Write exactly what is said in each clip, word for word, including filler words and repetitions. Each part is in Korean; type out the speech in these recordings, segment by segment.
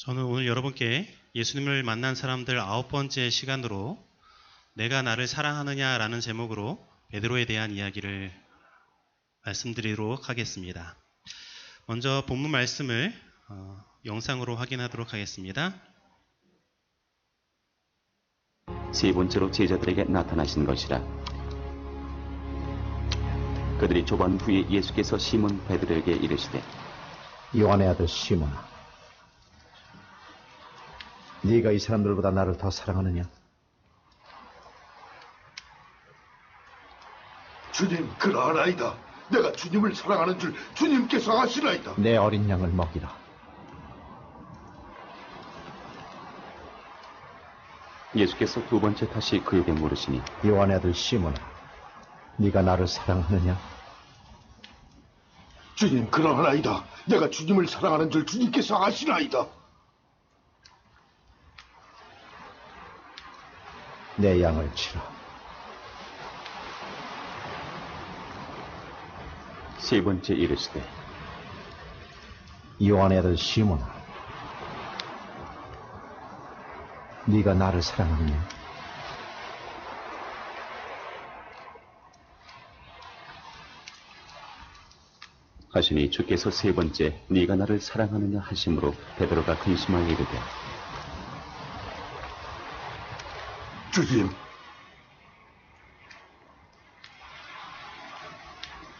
저는 오늘 여러분께 예수님을 만난 사람들 아홉 번째 시간으로 내가 나를 사랑하느냐라는 제목으로 베드로에 대한 이야기를 말씀드리도록 하겠습니다. 먼저 본문 말씀을 어, 영상으로 확인하도록 하겠습니다. 세 번째로 제자들에게 나타나신 것이라. 그들이 조반 후에 예수께서 시몬 베드로에게 이르시되, 요한의 아들 시몬아, 네가 이 사람들보다 나를 더 사랑하느냐? 주님, 그러하나이다. 내가 주님을 사랑하는 줄 주님께서 아시나이다. 내 어린 양을 먹이라. 예수께서 두 번째 다시 그에게 물으시니, 요한의 아들 시몬아, 네가 나를 사랑하느냐? 주님, 그러하나이다. 내가 주님을 사랑하는 줄 주님께서 아시나이다. 내 양을 치라. 세 번째 이르시되, 요한의 아들 시몬아, 네가 나를 사랑하느냐? 하시니 주께서 세 번째 네가 나를 사랑하느냐 하심으로 베드로가 근심하여 이르되, 주님,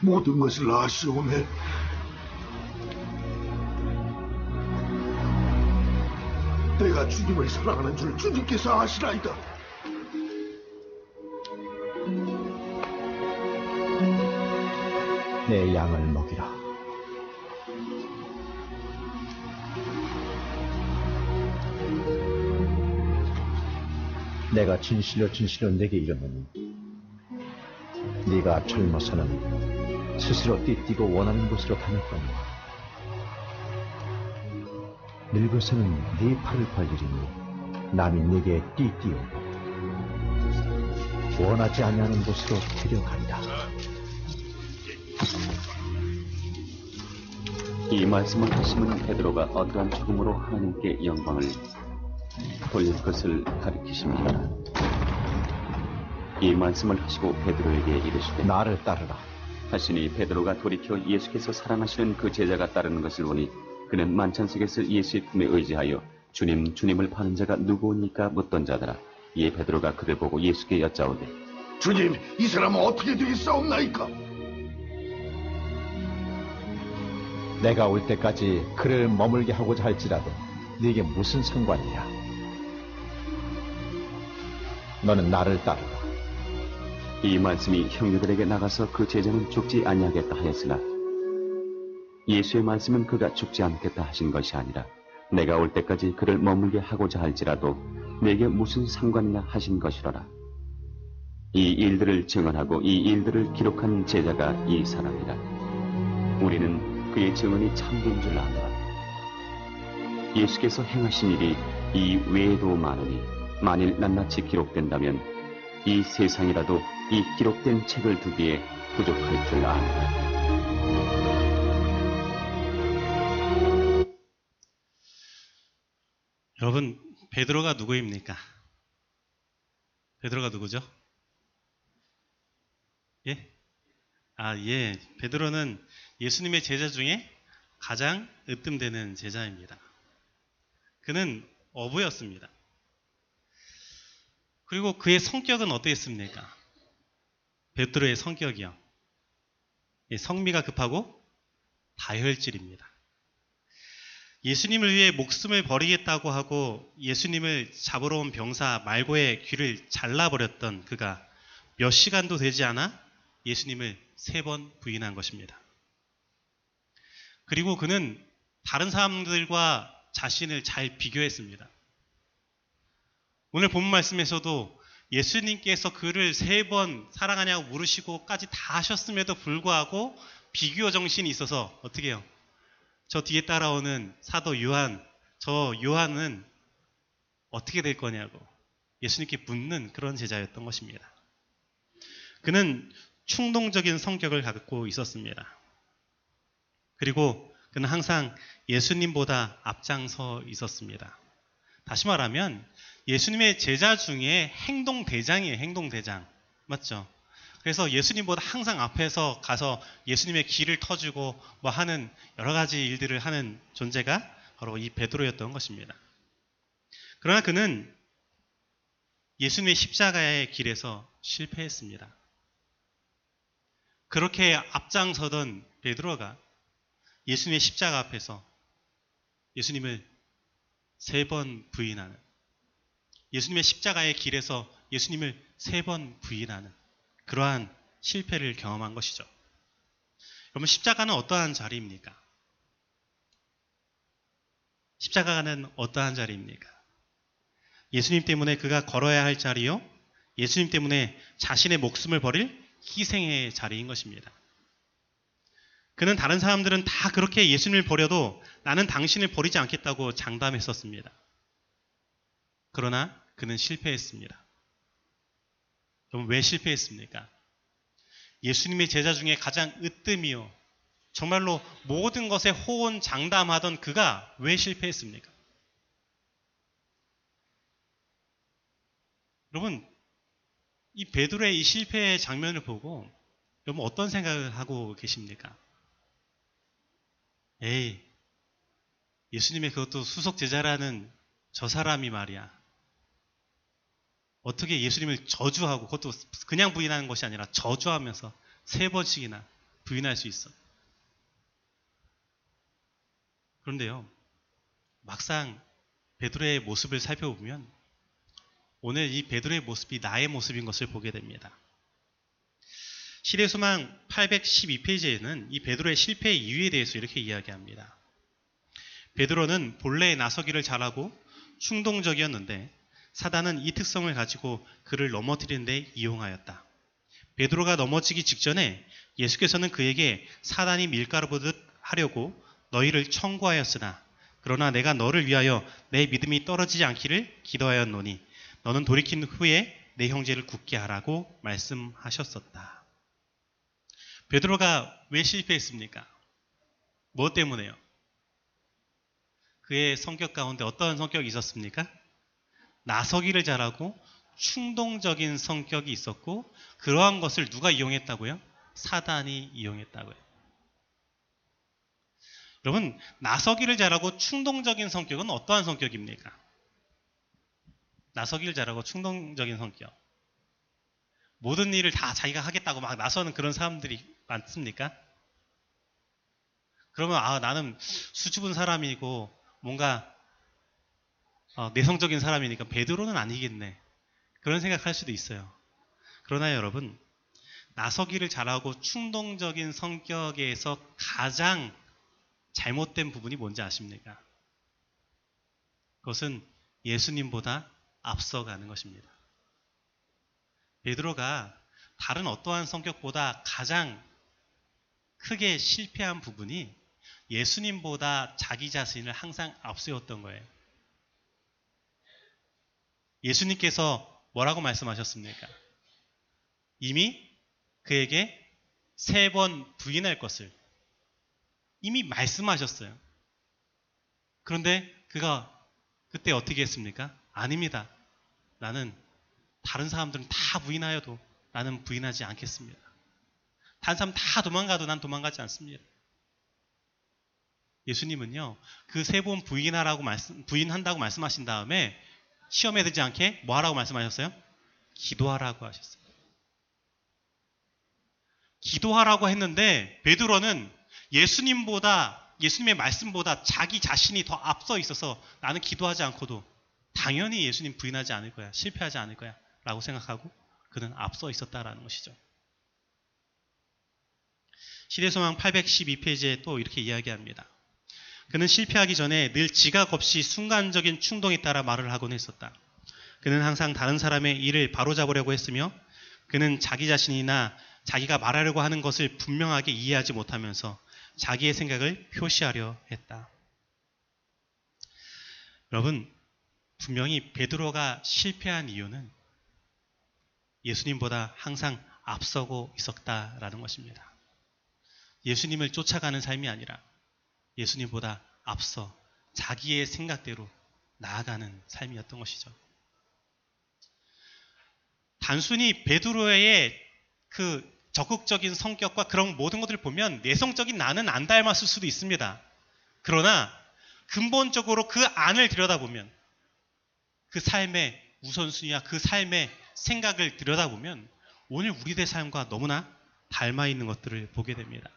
모든 것을 아시오매 내가 주님을 사랑하는 줄 주님께서 아시나이다. 내 양을 먹이라. 내가 진실로 진실로 내게 이르노니, 네가 젊어서는 스스로 띠뛰고 원하는 곳으로 다녔거니와 늙어서는 네 팔을 벌리리니 남이 네게 띠뛰고 원하지 아니하는 곳으로 데려간다. 이 말씀을 하시면 베드로가 어떠한 죽음으로 하나님께 영광을 돌릴 것을 가리키십니다. 이 말씀을 하시고 베드로에게 이르시되, 나를 따르라 하시니 베드로가 돌이켜 예수께서 사랑하시는 그 제자가 따르는 것을 보니 그는 만찬석에서 예수의 품에 의지하여 주님, 주님을 파는 자가 누구니까 묻던 자더라. 이에 베드로가 그를 보고 예수께 여짜오되, 주님, 이 사람은 어떻게 되겠사옵나이까? 내가 올 때까지 그를 머물게 하고자 할지라도 네게 무슨 상관이냐? 너는 나를 따르라. 이 말씀이 형제들에게 나가서 그 제자는 죽지 아니하겠다 하였으나 예수의 말씀은 그가 죽지 않겠다 하신 것이 아니라 내가 올 때까지 그를 머물게 하고자 할지라도 네게 무슨 상관이냐 하신 것이로라. 이 일들을 증언하고 이 일들을 기록한 제자가 이 사람이라. 우리는 그의 증언이 참된 줄 아노라. 예수께서 행하신 일이 이 외에도 많으니 만일 낱낱이 기록된다면 이 세상이라도 이 기록된 책을 두기에 부족할 줄 아노라. 여러분, 베드로가 누구입니까? 베드로가 누구죠? 예? 아, 예. 베드로는 예수님의 제자 중에 가장 으뜸되는 제자입니다. 그는 어부였습니다. 그리고 그의 성격은 어땠습니까? 베드로의 성격이요. 성미가 급하고 다혈질입니다. 예수님을 위해 목숨을 버리겠다고 하고 예수님을 잡으러 온 병사 말고의 귀를 잘라버렸던 그가 몇 시간도 되지 않아 예수님을 세 번 부인한 것입니다. 그리고 그는 다른 사람들과 자신을 잘 비교했습니다. 오늘 본문 말씀에서도 예수님께서 그를 세 번 사랑하냐고 물으시고까지 다 하셨음에도 불구하고 비교 정신이 있어서 어떻게 해요? 저 뒤에 따라오는 사도 요한, 저 요한은 어떻게 될 거냐고 예수님께 묻는 그런 제자였던 것입니다. 그는 충동적인 성격을 갖고 있었습니다. 그리고 그는 항상 예수님보다 앞장서 있었습니다. 다시 말하면 예수님의 제자 중에 행동대장이에요. 행동대장. 맞죠? 그래서 예수님보다 항상 앞에서 가서 예수님의 길을 터주고 뭐 하는 여러 가지 일들을 하는 존재가 바로 이 베드로였던 것입니다. 그러나 그는 예수님의 십자가의 길에서 실패했습니다. 그렇게 앞장서던 베드로가 예수님의 십자가 앞에서 예수님을 세 번 부인하는, 예수님의 십자가의 길에서 예수님을 세 번 부인하는 그러한 실패를 경험한 것이죠. 여러분, 십자가는 어떠한 자리입니까? 십자가는 어떠한 자리입니까? 예수님 때문에 그가 걸어야 할 자리요, 예수님 때문에 자신의 목숨을 버릴 희생의 자리인 것입니다. 그는 다른 사람들은 다 그렇게 예수님을 버려도 나는 당신을 버리지 않겠다고 장담했었습니다. 그러나 그는 실패했습니다. 그럼 왜 실패했습니까? 예수님의 제자 중에 가장 으뜸이요, 정말로 모든 것에 호언장담하던 그가 왜 실패했습니까? 여러분, 이 베드로의 이 실패의 장면을 보고 여러분 어떤 생각을 하고 계십니까? 에이, 예수님의 그것도 수석 제자라는 저 사람이 말이야, 어떻게 예수님을 저주하고, 그것도 그냥 부인하는 것이 아니라 저주하면서 세 번씩이나 부인할 수 있어. 그런데요, 막상 베드로의 모습을 살펴보면 오늘 이 베드로의 모습이 나의 모습인 것을 보게 됩니다. 시대 소망 팔백십이 페이지에는 이 베드로의 실패의 이유에 대해서 이렇게 이야기합니다. 베드로는 본래 나서기를 잘하고 충동적이었는데 사단은 이 특성을 가지고 그를 넘어뜨리는 데 이용하였다. 베드로가 넘어지기 직전에 예수께서는 그에게 사단이 밀가루 보듯 하려고 너희를 청구하였으나 그러나 내가 너를 위하여 내 믿음이 떨어지지 않기를 기도하였노니 너는 돌이킨 후에 내 형제를 굳게 하라고 말씀하셨었다. 베드로가 왜 실패했습니까? 무엇 때문에요? 그의 성격 가운데 어떤 성격이 있었습니까? 나서기를 잘하고 충동적인 성격이 있었고 그러한 것을 누가 이용했다고요? 사단이 이용했다고요. 여러분, 나서기를 잘하고 충동적인 성격은 어떠한 성격입니까? 나서기를 잘하고 충동적인 성격, 모든 일을 다 자기가 하겠다고 막 나서는 그런 사람들이 많습니까? 그러면 아, 나는 수줍은 사람이고 뭔가 어, 내성적인 사람이니까 베드로는 아니겠네, 그런 생각할 수도 있어요. 그러나 여러분, 나서기를 잘하고 충동적인 성격에서 가장 잘못된 부분이 뭔지 아십니까? 그것은 예수님보다 앞서가는 것입니다. 베드로가 다른 어떠한 성격보다 가장 크게 실패한 부분이 예수님보다 자기 자신을 항상 앞세웠던 거예요. 예수님께서 뭐라고 말씀하셨습니까? 이미 그에게 세 번 부인할 것을 이미 말씀하셨어요. 그런데 그가 그때 어떻게 했습니까? 아닙니다. 나는 다른 사람들은 다 부인하여도 나는 부인하지 않겠습니다. 다른 사람 다 도망가도 난 도망가지 않습니다. 예수님은요, 그 세 번 부인하라고 말씀, 부인한다고 말씀하신 다음에 시험에 들지 않게 뭐 하라고 말씀하셨어요? 기도하라고 하셨어요. 기도하라고 했는데 베드로는 예수님보다, 예수님의 말씀보다 자기 자신이 더 앞서 있어서 나는 기도하지 않고도 당연히 예수님 부인하지 않을 거야, 실패하지 않을 거야 라고 생각하고 그는 앞서 있었다라는 것이죠. 시대소망 팔백십이 페이지에 또 이렇게 이야기합니다. 그는 실패하기 전에 늘 지각 없이 순간적인 충동에 따라 말을 하곤 했었다. 그는 항상 다른 사람의 일을 바로잡으려고 했으며 그는 자기 자신이나 자기가 말하려고 하는 것을 분명하게 이해하지 못하면서 자기의 생각을 표시하려 했다. 여러분, 분명히 베드로가 실패한 이유는 예수님보다 항상 앞서고 있었다라는 것입니다. 예수님을 쫓아가는 삶이 아니라 예수님보다 앞서 자기의 생각대로 나아가는 삶이었던 것이죠. 단순히 베드로의 그 적극적인 성격과 그런 모든 것들을 보면 내성적인 나는 안 닮았을 수도 있습니다. 그러나 근본적으로 그 안을 들여다보면, 그 삶의 우선순위와 그 삶의 생각을 들여다보면 오늘 우리들의 삶과 너무나 닮아있는 것들을 보게 됩니다.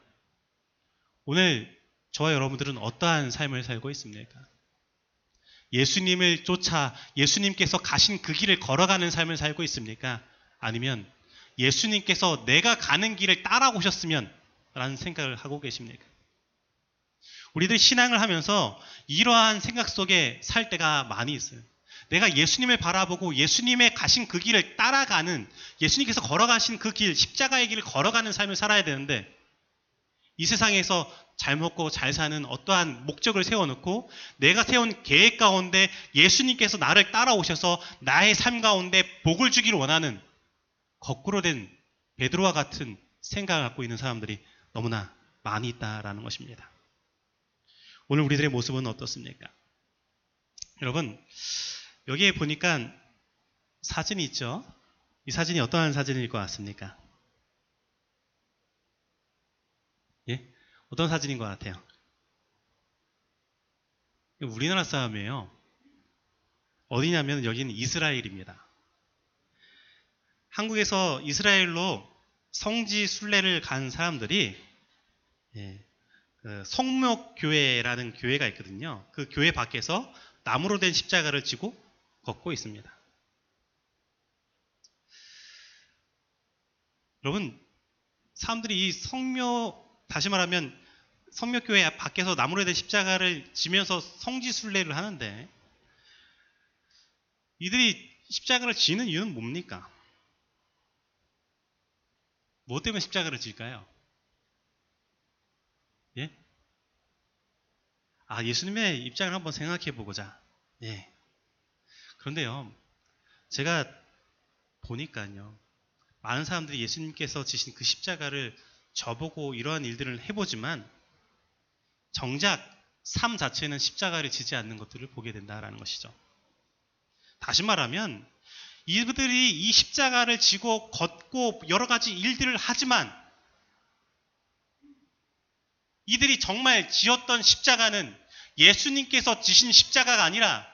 오늘 저와 여러분들은 어떠한 삶을 살고 있습니까? 예수님을 쫓아 예수님께서 가신 그 길을 걸어가는 삶을 살고 있습니까? 아니면 예수님께서 내가 가는 길을 따라오셨으면 라는 생각을 하고 계십니까? 우리들 신앙을 하면서 이러한 생각 속에 살 때가 많이 있어요. 내가 예수님을 바라보고 예수님의 가신 그 길을 따라가는, 예수님께서 걸어가신 그 길, 십자가의 길을 걸어가는 삶을 살아야 되는데, 이 세상에서 잘 먹고 잘 사는 어떠한 목적을 세워놓고 내가 세운 계획 가운데 예수님께서 나를 따라오셔서 나의 삶 가운데 복을 주기를 원하는 거꾸로 된 베드로와 같은 생각을 갖고 있는 사람들이 너무나 많이 있다라는 것입니다. 오늘 우리들의 모습은 어떻습니까? 여러분, 여기에 보니까 사진이 있죠? 이 사진이 어떠한 사진일 것 같습니까? 예? 어떤 사진인 것 같아요? 우리나라 사람이에요. 어디냐면 여기는 이스라엘입니다. 한국에서 이스라엘로 성지 순례를 간 사람들이, 예, 그 성묘교회라는 교회가 있거든요. 그 교회 밖에서 나무로 된 십자가를 지고 걷고 있습니다. 여러분, 사람들이 이 성묘, 다시 말하면 성묘교회 밖에서 나무로 된 십자가를 지면서 성지 순례를 하는데, 이들이 십자가를 지는 이유는 뭡니까? 뭐 때문에 십자가를 질까요? 예? 아, 예수님의 입장을 한번 생각해 보고자. 예. 그런데요, 제가 보니까요, 많은 사람들이 예수님께서 지신 그 십자가를 저보고 이러한 일들을 해보지만 정작 삶 자체는 십자가를 지지 않는 것들을 보게 된다라는 것이죠. 다시 말하면 이들이 이 십자가를 지고 걷고 여러 가지 일들을 하지만 이들이 정말 지었던 십자가는 예수님께서 지신 십자가가 아니라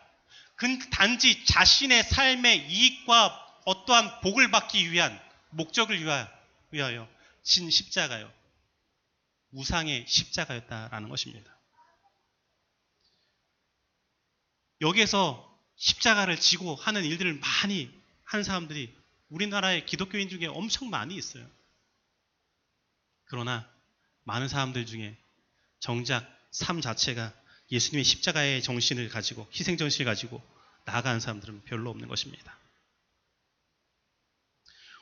그 단지 자신의 삶의 이익과 어떠한 복을 받기 위한 목적을 위하여 진 십자가요, 우상의 십자가였다라는 것입니다. 여기에서 십자가를 지고 하는 일들을 많이 한 사람들이 우리나라의 기독교인 중에 엄청 많이 있어요. 그러나 많은 사람들 중에 정작 삶 자체가 예수님의 십자가의 정신을 가지고, 희생 정신을 가지고 나아가는 사람들은 별로 없는 것입니다.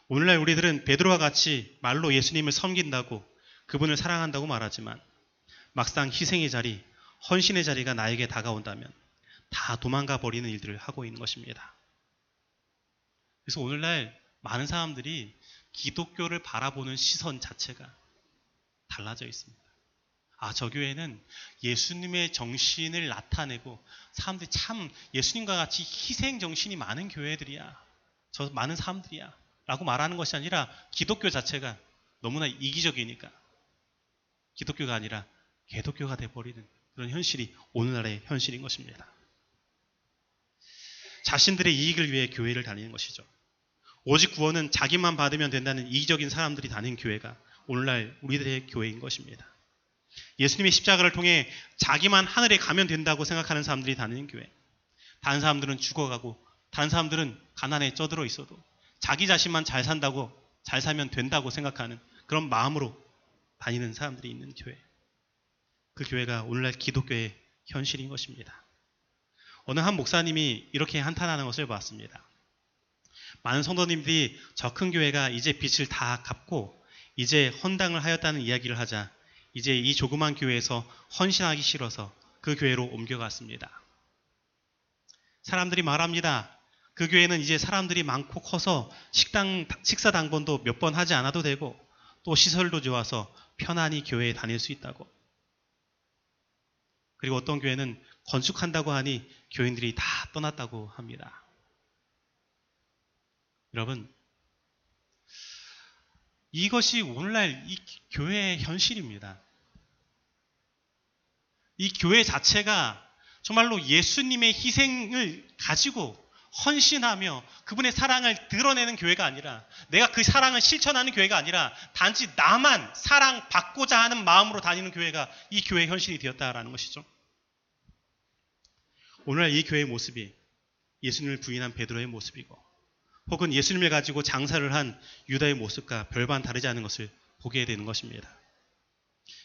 오늘날 우리들은 베드로와 같이 말로 예수님을 섬긴다고, 그분을 사랑한다고 말하지만 막상 희생의 자리, 헌신의 자리가 나에게 다가온다면 다 도망가 버리는 일들을 하고 있는 것입니다. 그래서 오늘날 많은 사람들이 기독교를 바라보는 시선 자체가 달라져 있습니다. 아, 저 교회는 예수님의 정신을 나타내고 사람들이 참 예수님과 같이 희생 정신이 많은 교회들이야, 저 많은 사람들이야 라고 말하는 것이 아니라, 기독교 자체가 너무나 이기적이니까 기독교가 아니라 개독교가 돼버리는 그런 현실이 오늘날의 현실인 것입니다. 자신들의 이익을 위해 교회를 다니는 것이죠. 오직 구원은 자기만 받으면 된다는 이기적인 사람들이 다니는 교회가 오늘날 우리들의 교회인 것입니다. 예수님의 십자가를 통해 자기만 하늘에 가면 된다고 생각하는 사람들이 다니는 교회. 다른 사람들은 죽어가고 다른 사람들은 가난에 쩌들어 있어도 자기 자신만 잘 산다고, 잘 살면 된다고 생각하는 그런 마음으로 다니는 사람들이 있는 교회. 그 교회가 오늘날 기독교의 현실인 것입니다. 어느 한 목사님이 이렇게 한탄하는 것을 봤습니다. 많은 성도님들이 저 큰 교회가 이제 빚을 다 갚고 이제 헌당을 하였다는 이야기를 하자 이제 이 조그만 교회에서 헌신하기 싫어서 그 교회로 옮겨갔습니다. 사람들이 말합니다. 그 교회는 이제 사람들이 많고 커서 식당, 식사 당번도 몇 번 하지 않아도 되고 또 시설도 좋아서 편안히 교회에 다닐 수 있다고. 그리고 어떤 교회는 건축한다고 하니 교인들이 다 떠났다고 합니다. 여러분, 이것이 오늘날 이 교회의 현실입니다. 이 교회 자체가 정말로 예수님의 희생을 가지고 헌신하며 그분의 사랑을 드러내는 교회가 아니라, 내가 그 사랑을 실천하는 교회가 아니라 단지 나만 사랑받고자 하는 마음으로 다니는 교회가 이 교회의 현실이 되었다라는 것이죠. 오늘날 이 교회의 모습이 예수님을 부인한 베드로의 모습이고, 혹은 예수님을 가지고 장사를 한 유다의 모습과 별반 다르지 않은 것을 보게 되는 것입니다.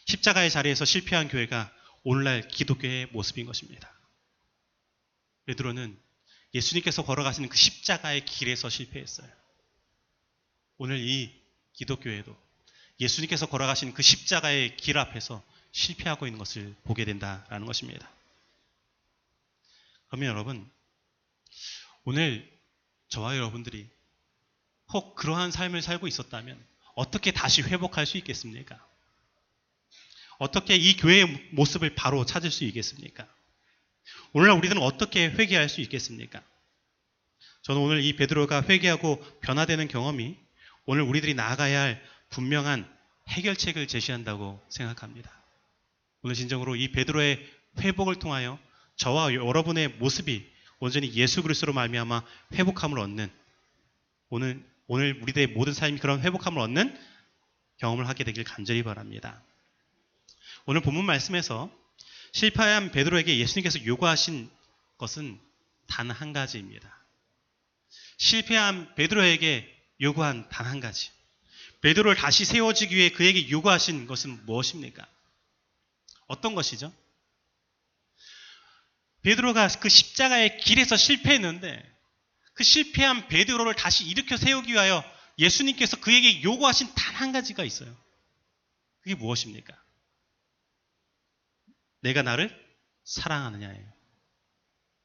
십자가의 자리에서 실패한 교회가 오늘날 기독교의 모습인 것입니다. 베드로는 예수님께서 걸어가시는 그 십자가의 길에서 실패했어요. 오늘 이 기독교에도 예수님께서 걸어가시는 그 십자가의 길 앞에서 실패하고 있는 것을 보게 된다라는 것입니다. 그러면 여러분, 오늘 저와 여러분들이 혹 그러한 삶을 살고 있었다면 어떻게 다시 회복할 수 있겠습니까? 어떻게 이 교회의 모습을 바로 찾을 수 있겠습니까? 오늘날 우리들은 어떻게 회개할 수 있겠습니까? 저는 오늘 이 베드로가 회개하고 변화되는 경험이 오늘 우리들이 나아가야 할 분명한 해결책을 제시한다고 생각합니다. 오늘 진정으로 이 베드로의 회복을 통하여 저와 여러분의 모습이 온전히 예수 그리스도로 말미암아 회복함을 얻는, 오늘 오늘 우리들의 모든 삶이 그런 회복함을 얻는 경험을 하게 되길 간절히 바랍니다. 오늘 본문 말씀에서 실패한 베드로에게 예수님께서 요구하신 것은 단 한 가지입니다. 실패한 베드로에게 요구한 단 한 가지. 베드로를 다시 세워지기 위해 그에게 요구하신 것은 무엇입니까? 어떤 것이죠? 베드로가 그 십자가의 길에서 실패했는데, 그 실패한 베드로를 다시 일으켜 세우기 위하여 예수님께서 그에게 요구하신 단 한 가지가 있어요. 그게 무엇입니까? 내가 나를 사랑하느냐예요.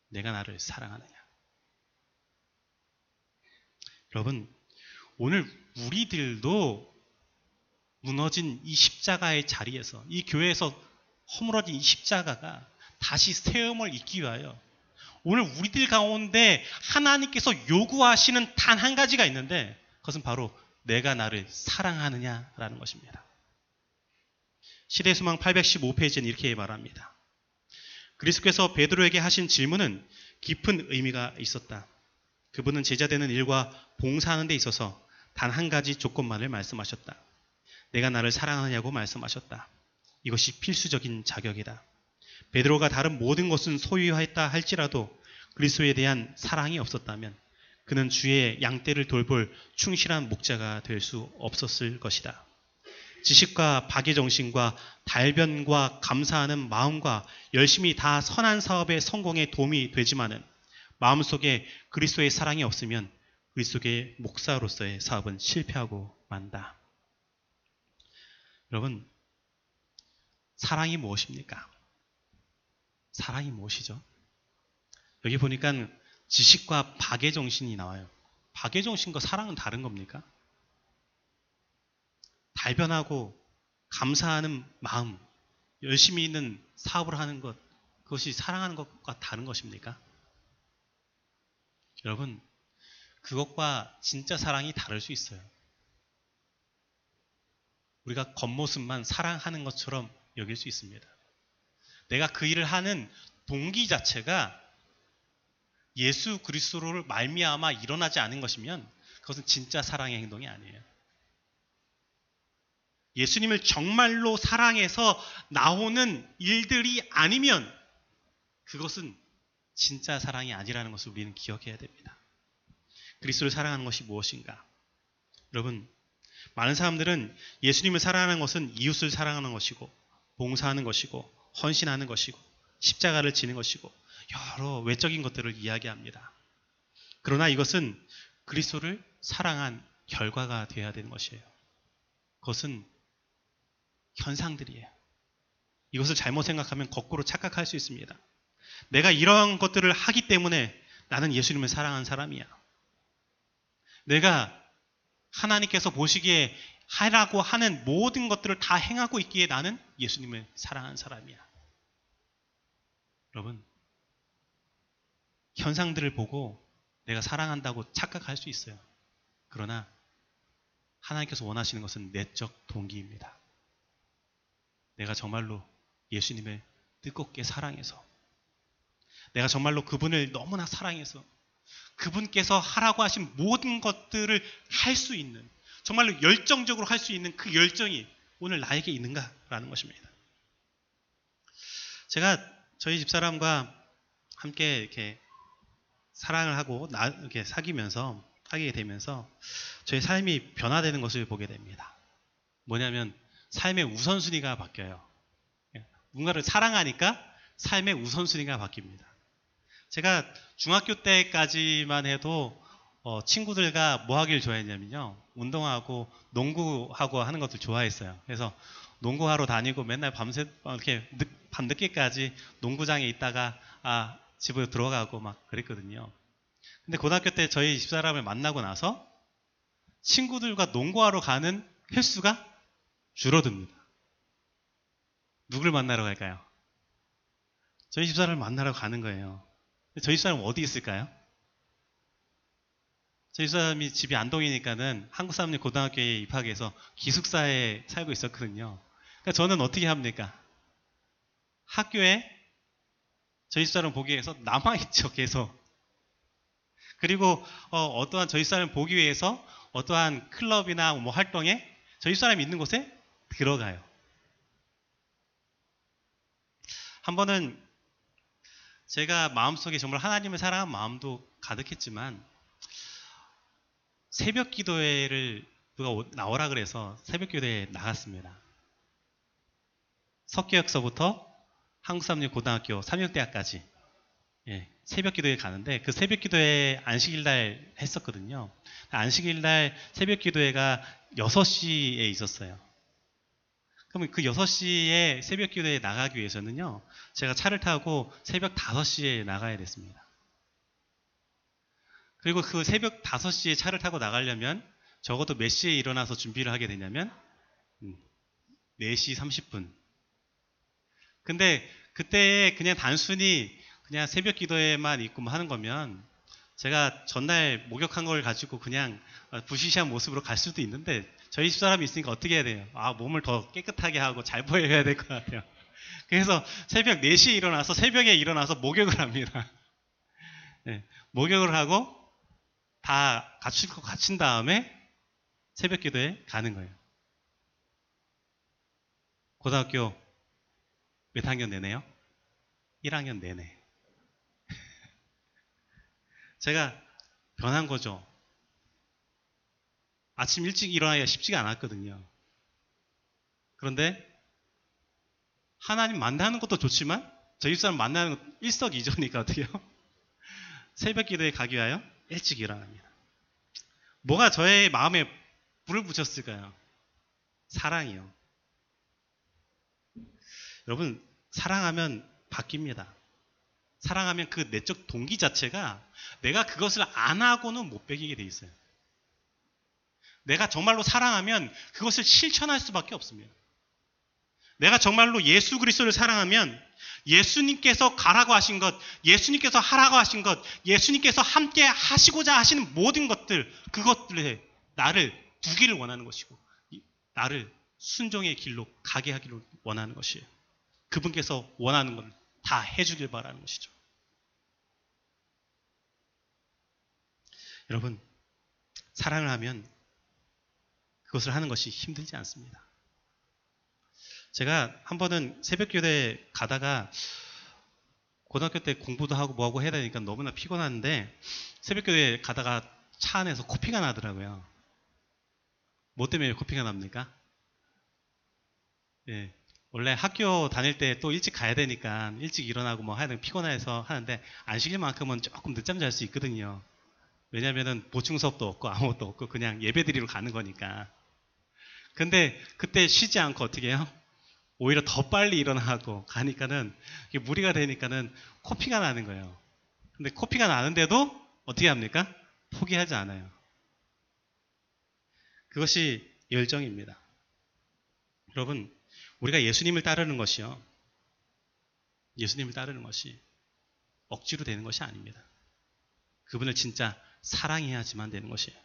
내가 나를 사랑하느냐. 여러분, 오늘 우리들도 무너진 이 십자가의 자리에서, 이 교회에서 허물어진 이 십자가가 다시 세움을 잊기 위하여 오늘 우리들 가운데 하나님께서 요구하시는 단 한 가지가 있는데, 그것은 바로 내가 나를 사랑하느냐라는 것입니다. 시대수망 팔백십오 페이지는 이렇게 말합니다. 그리스도께서 베드로에게 하신 질문은 깊은 의미가 있었다. 그분은 제자되는 일과 봉사하는 데 있어서 단 한 가지 조건만을 말씀하셨다. 내가 나를 사랑하느냐고 말씀하셨다. 이것이 필수적인 자격이다. 베드로가 다른 모든 것은 소유했다 할지라도 그리스도에 대한 사랑이 없었다면 그는 주의 양떼를 돌볼 충실한 목자가 될 수 없었을 것이다. 지식과 박애정신과 달변과 감사하는 마음과 열심히 다 선한 사업의 성공에 도움이 되지만은 마음속에 그리스도의 사랑이 없으면 그리스도의 목사로서의 사업은 실패하고 만다. 여러분, 사랑이 무엇입니까? 사랑이 무엇이죠? 여기 보니까 지식과 박애정신이 나와요. 박애정신과 사랑은 다른 겁니까? 달변하고 감사하는 마음, 열심히 있는 사업을 하는 것, 그것이 사랑하는 것과 다른 것입니까? 여러분, 그것과 진짜 사랑이 다를 수 있어요. 우리가 겉모습만 사랑하는 것처럼 여길 수 있습니다. 내가 그 일을 하는 동기 자체가 예수 그리스도를 말미암아 일어나지 않은 것이면 그것은 진짜 사랑의 행동이 아니에요. 예수님을 정말로 사랑해서 나오는 일들이 아니면 그것은 진짜 사랑이 아니라는 것을 우리는 기억해야 됩니다. 그리스도를 사랑하는 것이 무엇인가? 여러분, 많은 사람들은 예수님을 사랑하는 것은 이웃을 사랑하는 것이고, 봉사하는 것이고, 헌신하는 것이고, 십자가를 지는 것이고, 여러 외적인 것들을 이야기합니다. 그러나 이것은 그리스도를 사랑한 결과가 되어야 되는 것이에요. 그것은 현상들이에요. 이것을 잘못 생각하면 거꾸로 착각할 수 있습니다. 내가 이러한 것들을 하기 때문에 나는 예수님을 사랑한 사람이야. 내가 하나님께서 보시기에 하라고 하는 모든 것들을 다 행하고 있기에 나는 예수님을 사랑한 사람이야. 여러분, 현상들을 보고 내가 사랑한다고 착각할 수 있어요. 그러나 하나님께서 원하시는 것은 내적 동기입니다. 내가 정말로 예수님을 뜨겁게 사랑해서, 내가 정말로 그분을 너무나 사랑해서 그분께서 하라고 하신 모든 것들을 할 수 있는, 정말로 열정적으로 할 수 있는 그 열정이 오늘 나에게 있는가라는 것입니다. 제가 저희 집사람과 함께 이렇게 사랑을 하고 나, 이렇게 사귀면서 하게 되면서 저희 삶이 변화되는 것을 보게 됩니다. 뭐냐면 삶의 우선순위가 바뀌어요. 뭔가를 사랑하니까 삶의 우선순위가 바뀝니다. 제가 중학교 때까지만 해도 어, 친구들과 뭐 하길 좋아했냐면요, 운동하고 농구하고 하는 것들 좋아했어요. 그래서 농구하러 다니고 맨날 밤새 이렇게 늦, 밤늦게까지 농구장에 있다가 아, 집으로 들어가고 막 그랬거든요. 근데 고등학교 때 저희 집사람을 만나고 나서 친구들과 농구하러 가는 횟수가 줄어듭니다. 누굴 만나러 갈까요? 저희 집사람을 만나러 가는 거예요. 저희 집사람은 어디 있을까요? 저희 사람이 집이 안동이니까는 한국사람들 고등학교에 입학해서 기숙사에 살고 있었거든요. 그러니까 저는 어떻게 합니까? 학교에 저희 사람 보기 위해서 남아있죠, 계속. 그리고 어, 어떠한 저희 사람 보기 위해서 어떠한 클럽이나 뭐 활동에 저희 사람이 있는 곳에 들어가요. 한 번은 제가 마음속에 정말 하나님을 사랑한 마음도 가득했지만 새벽 기도회를 누가 나오라 그래서 새벽 기도회에 나갔습니다. 석계역서부터 한국삼육고등학교 삼육대학까지 예, 새벽 기도회에 가는데, 그 새벽 기도회 안식일 날 했었거든요. 안식일 날 새벽 기도회가 여섯 시에 있었어요. 그러면 그 여섯 시에 새벽 기도회에 나가기 위해서는요, 제가 차를 타고 새벽 다섯 시에 나가야 됐습니다. 그리고 그 새벽 다섯 시에 차를 타고 나가려면 적어도 몇 시에 일어나서 준비를 하게 되냐면 네 시 삼십 분. 근데 그때 그냥 단순히 그냥 새벽 기도에만 있고 하는 거면 제가 전날 목욕한 걸 가지고 그냥 부시시한 모습으로 갈 수도 있는데, 저희 집사람이 있으니까 어떻게 해야 돼요? 아, 몸을 더 깨끗하게 하고 잘 보여야 될 것 같아요. 그래서 새벽 네 시에 일어나서 새벽에 일어나서 목욕을 합니다. 네, 목욕을 하고 다 갖출 거 갖춘 다음에 새벽 기도에 가는 거예요. 고등학교 몇 학년 내내요? 일 학년 내내. 제가 변한 거죠. 아침 일찍 일어나기가 쉽지가 않았거든요. 그런데 하나님 만나는 것도 좋지만 저희 집사람 만나는 것도 일석이조니까 어떻게 해요? 새벽 기도에 가기 위하여 일찍 일어납니다. 뭐가 저의 마음에 불을 붙였을까요? 사랑이요. 여러분, 사랑하면 바뀝니다. 사랑하면 그 내적 동기 자체가 내가 그것을 안 하고는 못 배기게 돼 있어요. 내가 정말로 사랑하면 그것을 실천할 수밖에 없습니다. 내가 정말로 예수 그리스도를 사랑하면 예수님께서 가라고 하신 것, 예수님께서 하라고 하신 것, 예수님께서 함께 하시고자 하시는 모든 것들, 그것들에 나를 두기를 원하는 것이고 나를 순종의 길로 가게 하기를 원하는 것이에요. 그분께서 원하는 걸 다 해주길 바라는 것이죠. 여러분, 사랑을 하면 그것을 하는 것이 힘들지 않습니다. 제가 한 번은 새벽 교대에 가다가 고등학교 때 공부도 하고 뭐하고 해야 되니까 너무나 피곤한데 새벽 교대에 가다가 차 안에서 코피가 나더라고요. 뭐 때문에 코피가 납니까? 예, 원래 학교 다닐 때 또 일찍 가야 되니까 일찍 일어나고 뭐 하여튼 피곤해서 하는데 안식일만큼은 조금 늦잠 잘 수 있거든요. 왜냐면은 보충 수업도 없고 아무것도 없고 그냥 예배드리러 가는 거니까. 근데 그때 쉬지 않고 어떻게 해요? 오히려 더 빨리 일어나고 가니까는 이게 무리가 되니까는 코피가 나는 거예요. 근데 코피가 나는데도 어떻게 합니까? 포기하지 않아요. 그것이 열정입니다. 여러분, 우리가 예수님을 따르는 것이요. 예수님을 따르는 것이 억지로 되는 것이 아닙니다. 그분을 진짜 사랑해야지만 되는 것이에요.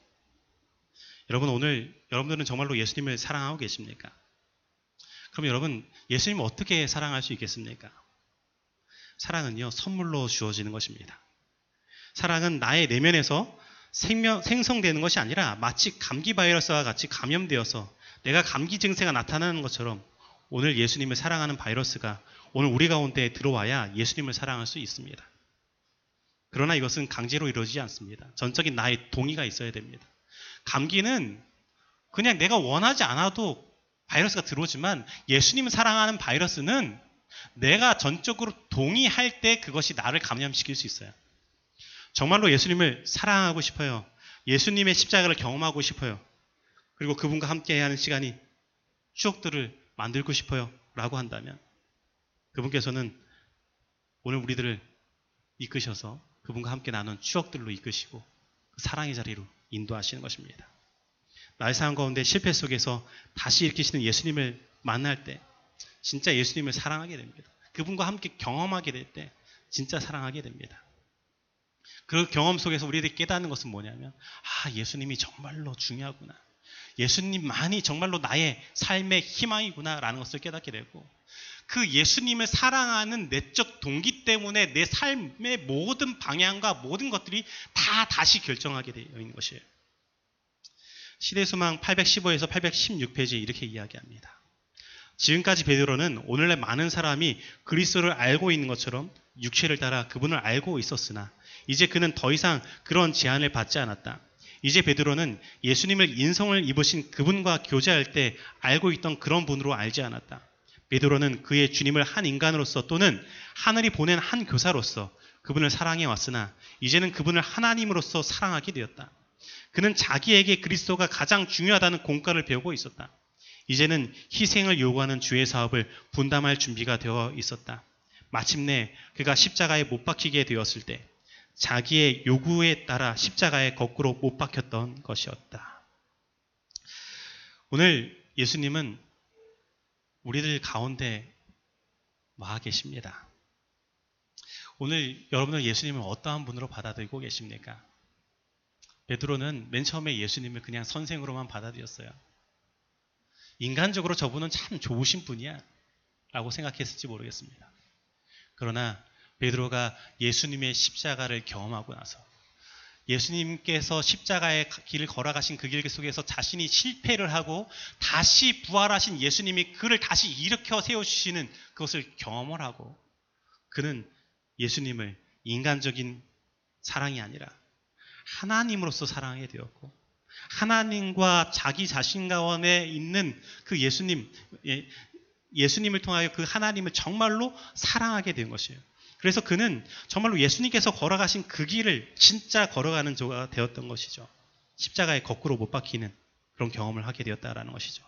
여러분, 오늘 여러분들은 정말로 예수님을 사랑하고 계십니까? 그럼 여러분, 예수님을 어떻게 사랑할 수 있겠습니까? 사랑은요, 선물로 주어지는 것입니다. 사랑은 나의 내면에서 생명, 생성되는 것이 아니라 마치 감기 바이러스와 같이 감염되어서 내가 감기 증세가 나타나는 것처럼 오늘 예수님을 사랑하는 바이러스가 오늘 우리 가운데 들어와야 예수님을 사랑할 수 있습니다. 그러나 이것은 강제로 이루어지지 않습니다. 전적인 나의 동의가 있어야 됩니다. 감기는 그냥 내가 원하지 않아도 바이러스가 들어오지만 예수님을 사랑하는 바이러스는 내가 전적으로 동의할 때 그것이 나를 감염시킬 수 있어요. 정말로 예수님을 사랑하고 싶어요. 예수님의 십자가를 경험하고 싶어요. 그리고 그분과 함께해야 하는 시간이 추억들을 만들고 싶어요 라고 한다면 그분께서는 오늘 우리들을 이끄셔서 그분과 함께 나눈 추억들로 이끄시고 그 사랑의 자리로 인도하시는 것입니다. 나의 삶 가운데 실패 속에서 다시 일으키시는 예수님을 만날 때 진짜 예수님을 사랑하게 됩니다. 그분과 함께 경험하게 될 때 진짜 사랑하게 됩니다. 그 경험 속에서 우리들이 깨닫는 것은 뭐냐면 아, 예수님이 정말로 중요하구나. 예수님만이 정말로 나의 삶의 희망이구나라는 것을 깨닫게 되고 그 예수님을 사랑하는 내적 동기 때문에 내 삶의 모든 방향과 모든 것들이 다 다시 결정하게 되어 있는 것이에요. 시대수망 팔백십오에서 팔백십육 페이지에 이렇게 이야기합니다. 지금까지 베드로는 오늘날 많은 사람이 그리스도를 알고 있는 것처럼 육체를 따라 그분을 알고 있었으나 이제 그는 더 이상 그런 제한을 받지 않았다. 이제 베드로는 예수님을 인성을 입으신 그분과 교제할 때 알고 있던 그런 분으로 알지 않았다. 베드로는 그의 주님을 한 인간으로서 또는 하늘이 보낸 한 교사로서 그분을 사랑해 왔으나 이제는 그분을 하나님으로서 사랑하게 되었다. 그는 자기에게 그리스도가 가장 중요하다는 공과를 배우고 있었다. 이제는 희생을 요구하는 주의 사업을 분담할 준비가 되어 있었다. 마침내 그가 십자가에 못 박히게 되었을 때 자기의 요구에 따라 십자가에 거꾸로 못 박혔던 것이었다. 오늘 예수님은 우리들 가운데 와 계십니다. 오늘 여러분은 예수님을 어떠한 분으로 받아들이고 계십니까? 베드로는 맨 처음에 예수님을 그냥 선생으로만 받아들였어요. 인간적으로 저분은 참 좋으신 분이야 라고 생각했을지 모르겠습니다. 그러나 베드로가 예수님의 십자가를 경험하고 나서 예수님께서 십자가의 길을 걸어가신 그 길 속에서 자신이 실패를 하고 다시 부활하신 예수님이 그를 다시 일으켜 세워주시는 그것을 경험을 하고 그는 예수님을 인간적인 사랑이 아니라 하나님으로서 사랑하게 되었고 하나님과 자기 자신 가운데 있는 그 예수님, 예수님을 통하여 그 하나님을 정말로 사랑하게 된 것이에요. 그래서 그는 정말로 예수님께서 걸어가신 그 길을 진짜 걸어가는 자가 되었던 것이죠. 십자가에 거꾸로 못 박히는 그런 경험을 하게 되었다라는 것이죠.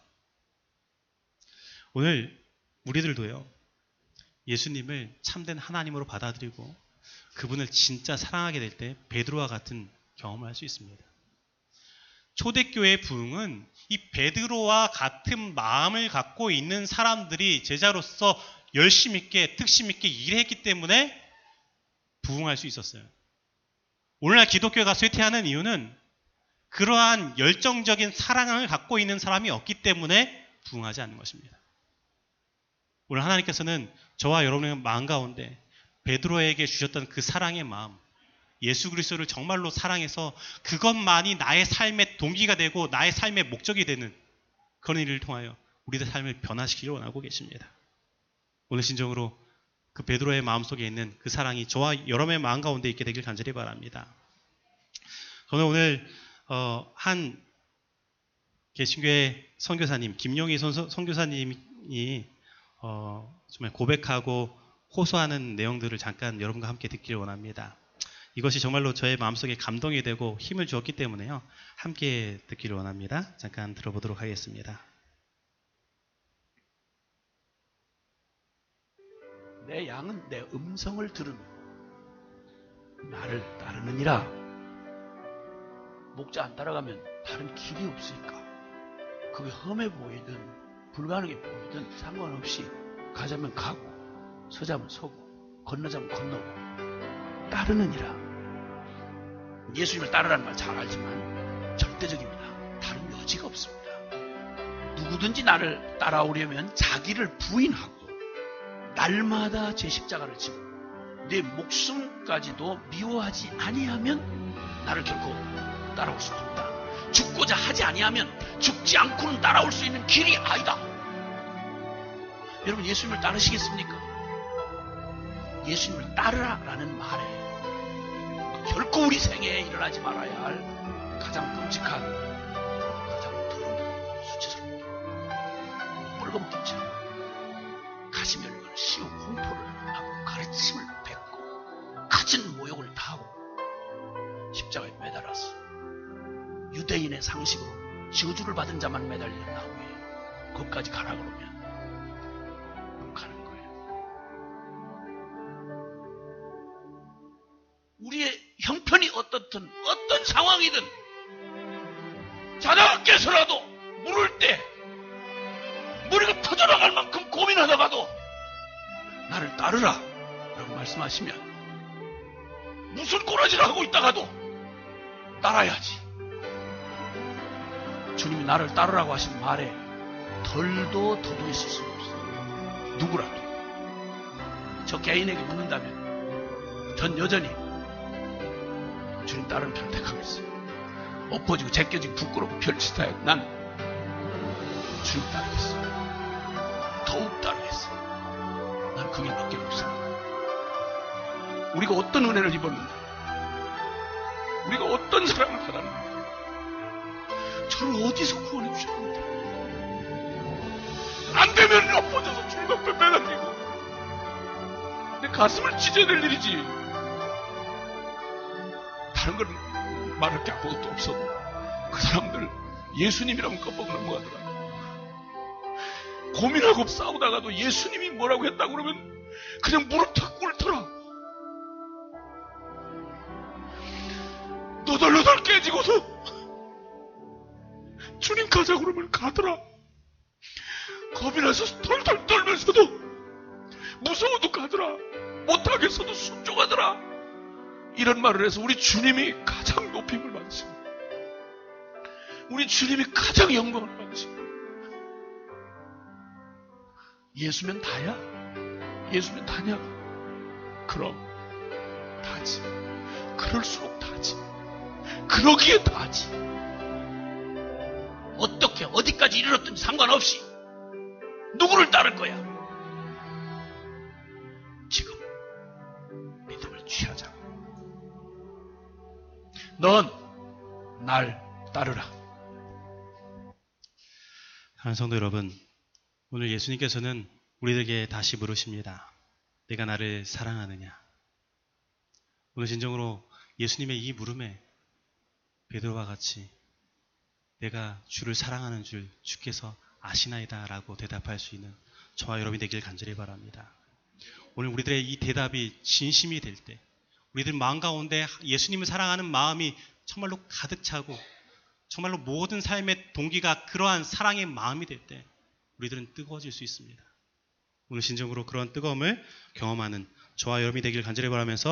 오늘 우리들도요, 예수님을 참된 하나님으로 받아들이고 그분을 진짜 사랑하게 될 때 베드로와 같은 경험을 할 수 있습니다. 초대교회의 부흥은 이 베드로와 같은 마음을 갖고 있는 사람들이 제자로서 열심 있게, 특심 있게 일했기 때문에 부흥할 수 있었어요. 오늘날 기독교가 쇠퇴하는 이유는 그러한 열정적인 사랑을 갖고 있는 사람이 없기 때문에 부흥하지 않는 것입니다. 오늘 하나님께서는 저와 여러분의 마음 가운데 베드로에게 주셨던 그 사랑의 마음, 예수 그리스도를 정말로 사랑해서 그것만이 나의 삶의 동기가 되고 나의 삶의 목적이 되는 그런 일을 통하여 우리의 삶을 변화시키려 원하고 계십니다. 오늘 진정으로 그 베드로의 마음속에 있는 그 사랑이 저와 여러분의 마음 가운데 있게 되길 간절히 바랍니다. 저는 오늘 어, 한 개신교회 선교사님, 김용희 선교사님이 어, 정말 고백하고 호소하는 내용들을 잠깐 여러분과 함께 듣길 원합니다. 이것이 정말로 저의 마음속에 감동이 되고 힘을 주었기 때문에요. 함께 듣기를 원합니다. 잠깐 들어보도록 하겠습니다. 내 양은 내 음성을 들으며 나를 따르느니라. 목자 안 따라가면 다른 길이 없으니까 그게 험해 보이든 불가능해 보이든 상관없이 가자면 가고 서자면 서고 건너자면 건너고 따르느니라. 예수님을 따르라는 말 잘 알지만 절대적입니다. 다른 여지가 없습니다. 누구든지 나를 따라오려면 자기를 부인하고 날마다 제 십자가를 지고 내 목숨까지도 미워하지 아니하면 나를 결코 따라올 수 없다. 죽고자 하지 아니하면 죽지 않고는 따라올 수 있는 길이 아니다. 여러분, 예수님을 따르시겠습니까? 예수님을 따르라라는 말에 결코 우리 생애에 일어나지 말아야 할 가장 끔찍한, 가장 두려운, 수치스러운 뻘거벗긴 채 가시멸을 씌우고 공포를 하고 가르침을 뱉고 갖은 모욕을 다하고 십자가에 매달아서 유대인의 상식으로 저주를 받은 자만 매달리는 나무에 거기까지 가라 그러면 가는 거예요. 우리의 형편이 어떻든 어떤 상황이든 자다께서라도 물을 때 머리가 터져나갈 만큼 고민하다가도 나를 따르라 라고 말씀하시면 무슨 꼬라지를 하고 있다가도 따라야지. 주님이 나를 따르라고 하신 말에 덜도 더도 있을 수 없어요. 누구라도. 저 개인에게 묻는다면 전 여전히 주님 따르는 편을 택하겠습니다. 엎어지고 제껴지고 부끄럽고 별짓하여 난 주님 따르겠습니다. 더욱 따르겠습니다. 난 그게 밖에 없습니다. 우리가 어떤 은혜를 입었는가, 우리가 어떤 사랑을 받았는가, 저를 어디서 구원해 주셨는데 안 되면 엎어져서 주님 앞에 매달리고 내 가슴을 찢어야 될 일이지 다른 걸 말할 게 아무것도 없어도 그 사람들 예수님이라면 껌뻑을 넘어가더라. 고민하고 싸우다가도 예수님이 뭐라고 했다고 그러면 그냥 무릎 탁 꿇더라. 너덜너덜 깨지고서 주님 가자 그러면 가더라. 겁이 나서 덜덜 떨면서도 무서워도 가더라. 못하겠어도 순종하더라. 이런 말을 해서 우리 주님이 가장 높임을 받으십니다. 우리 주님이 가장 영광을 받으십니다. 예수면 다야? 예수면 다냐고? 그럼 다지. 그럴수록 다지. 그러기에 다지. 어떻게 어디까지 이르렀든 상관없이 누구를 따를 거야. 지금 믿음을 취하자. 넌 날 따르라. 사랑하는 성도 여러분, 오늘 예수님께서는 우리에게 다시 물으십니다. 내가 나를 사랑하느냐? 오늘 진정으로 예수님의 이 물음에 베드로와 같이 내가 주를 사랑하는 줄 주께서 아시나이다 라고 대답할 수 있는 저와 여러분이 되길 간절히 바랍니다. 오늘 우리들의 이 대답이 진심이 될 때, 우리들 마음 가운데 예수님을 사랑하는 마음이 정말로 가득 차고 정말로 모든 삶의 동기가 그러한 사랑의 마음이 될 때 우리들은 뜨거워질 수 있습니다. 오늘 진정으로 그런 뜨거움을 경험하는 저와 여러분이 되길 간절히 바라면서